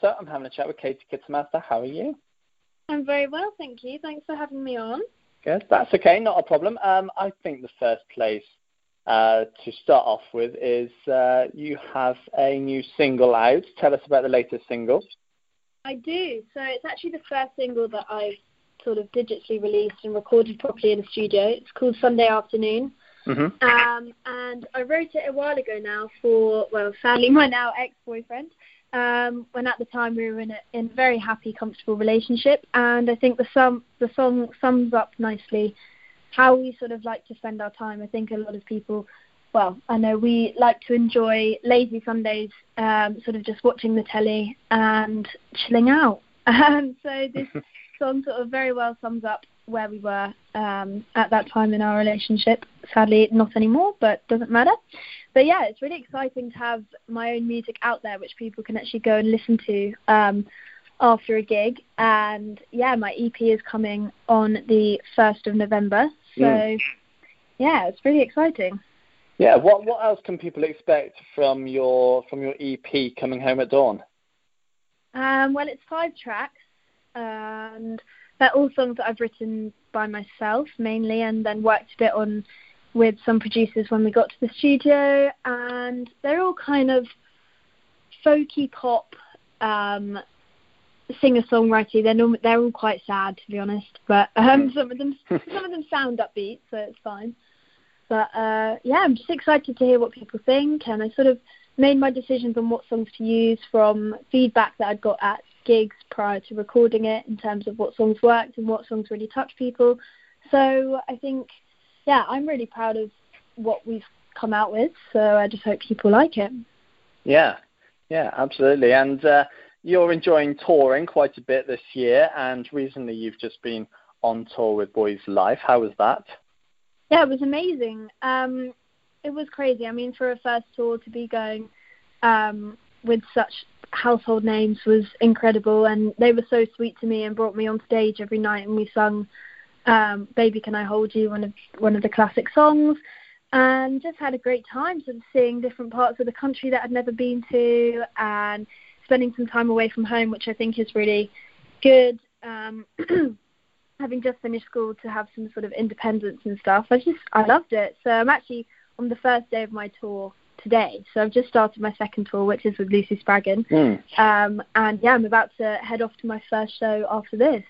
So I'm having a chat with Katie Kittermaster. How are you? I'm very well, thank you. Thanks for having me on. Good. That's okay. Not a problem. I think the first place to start off with is you have a new single out. Tell us about the latest single. I do. So it's actually the first single that I've sort of digitally released and recorded properly in the studio. It's called Sunday Afternoon. Mm-hmm. And I wrote it a while ago now for, well, sadly, my now ex-boyfriend. When at the time we were in a very happy, comfortable relationship, and I think the song sums up nicely how we sort of like to spend our time. I think a lot of people, well, I know we like to enjoy lazy Sundays, sort of just watching the telly and chilling out. And so this song sort of very well sums up where we were at that time in our relationship. Sadly, not anymore, but doesn't matter. But yeah, it's really exciting to have my own music out there, which people can actually go and listen to after a gig. And yeah, my EP is coming on the 1st of November. So yeah, it's really exciting. Yeah, what else can people expect from your EP coming home at dawn? Well, it's 5 tracks, and they're all songs that I've written by myself mainly, and then worked a bit on with some producers when we got to the studio. And they're all kind of folky pop, singer-songwriter. They're all quite sad, to be honest, but some of them sound upbeat, so it's fine. But yeah, I'm just excited to hear what people think, and I sort of made my decisions on what songs to use from feedback that I'd got at gigs prior to recording it, in terms of what songs worked and what songs really touched people. So I think, yeah, I'm really proud of what we've come out with, so I just hope people like it. Yeah, absolutely. And you're enjoying touring quite a bit this year, and recently you've just been on tour with Boys Life. How was that? Yeah, it was amazing. It was crazy. I mean, for a first tour to be going with such household names was incredible, and they were so sweet to me and brought me on stage every night, and we sung Baby Can I Hold You, one of the classic songs, and just had a great time sort of seeing different parts of the country that I'd never been to, and spending some time away from home, which I think is really good. Having just finished school, to have some sort of independence and stuff, I loved it. So I'm actually on the first day of my tour today, so I've just started my second tour, which is with Lucy Spraggan. And yeah, I'm about to head off to my first show after this.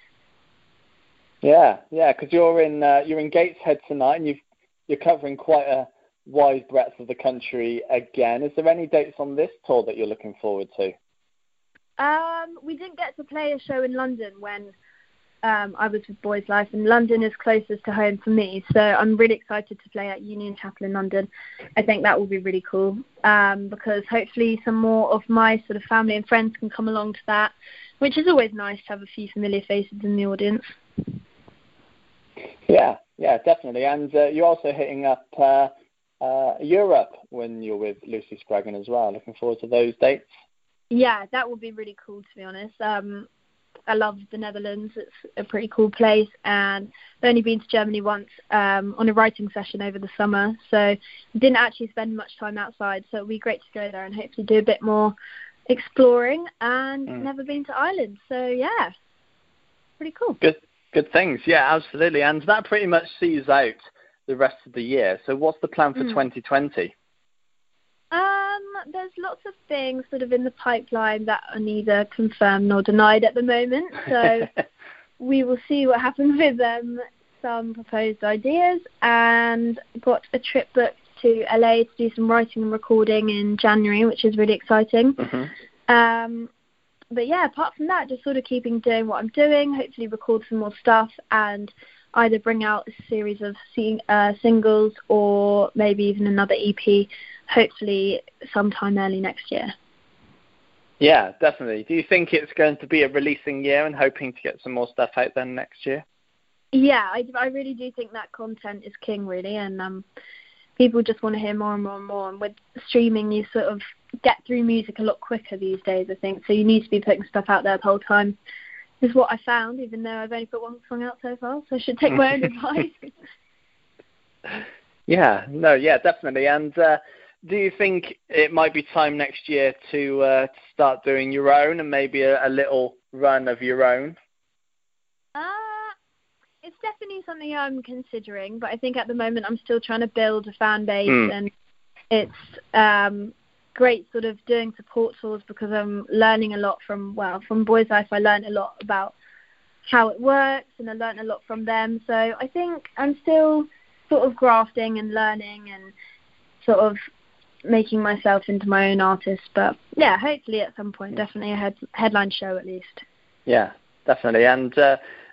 Yeah, because you're in Gateshead tonight, and you're covering quite a wide breadth of the country again. Is there any dates on this tour that you're looking forward to? We didn't get to play a show in London when I was with Boys Life, and London is closest to home for me, so I'm really excited to play at Union Chapel in London. I think that will be really cool, because hopefully some more of my sort of family and friends can come along to that, which is always nice to have a few familiar faces in the audience. Yeah, definitely. And you're also hitting up Europe when you're with Lucy Spraggan as well. Looking forward to those dates. Yeah, that would be really cool, to be honest. I love the Netherlands. It's a pretty cool place, and I've only been to Germany once on a writing session over the summer, so I didn't actually spend much time outside, so it'll be great to go there and hopefully do a bit more exploring. And never been to Ireland, so yeah, pretty cool. Good things. Yeah, absolutely. And that pretty much sees out the rest of the year. So what's the plan for 2020? There's lots of things sort of in the pipeline that are neither confirmed nor denied at the moment, so we will see what happens with some proposed ideas. And got a trip booked to LA to do some writing and recording in January, which is really exciting. But yeah, apart from that, just sort of doing what I'm doing, hopefully record some more stuff and either bring out a series of singles or maybe even another EP, hopefully sometime early next year. Yeah, definitely. Do you think it's going to be a releasing year, and hoping to get some more stuff out then next year? Yeah, I really do think that content is king, really, and people just want to hear more and more and more. And with streaming, you sort of get through music a lot quicker these days, I think, so you need to be putting stuff out there the whole time, is what I found, even though I've only put one song out so far, so I should take my own advice. Yeah, definitely. And Do you think it might be time next year to start doing your own and maybe a little run of your own? It's definitely something I'm considering, but I think at the moment I'm still trying to build a fan base, and it's great sort of doing support tours because I'm learning a lot from Boys Life. I learned a lot about how it works, and I learned a lot from them. So I think I'm still sort of grafting and learning and sort of making myself into my own artist. But yeah, hopefully at some point, definitely a headline show at least. Yeah, definitely. And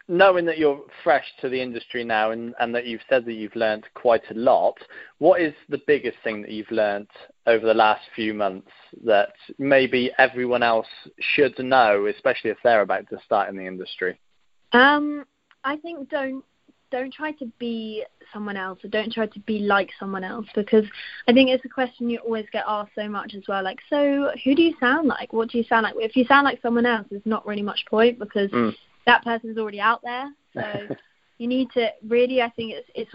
knowing that you're fresh to the industry now and that you've said that you've learnt quite a lot, what is the biggest thing that you've learnt over the last few months that maybe everyone else should know, especially if they're about to start in the industry? I think don't try to be someone else, or don't try to be like someone else, because I think it's a question you always get asked so much as well, like, so who do you sound like? What do you sound like? If you sound like someone else, there's not really much point because that person's already out there. So you need to really, I think it's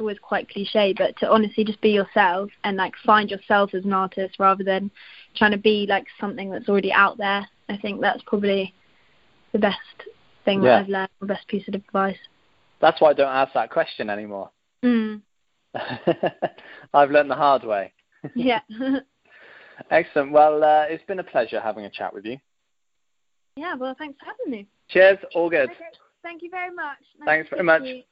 always quite cliche, but to honestly just be yourself and like find yourself as an artist rather than trying to be like something that's already out there. I think that's probably the best thing that I've learned, the best piece of advice. That's why I don't ask that question anymore. I've learned the hard way. Yeah. Excellent. Well, it's been a pleasure having a chat with you. Yeah, well, thanks for having me. Cheers. All good. Okay. Thank you very much. Thanks very much.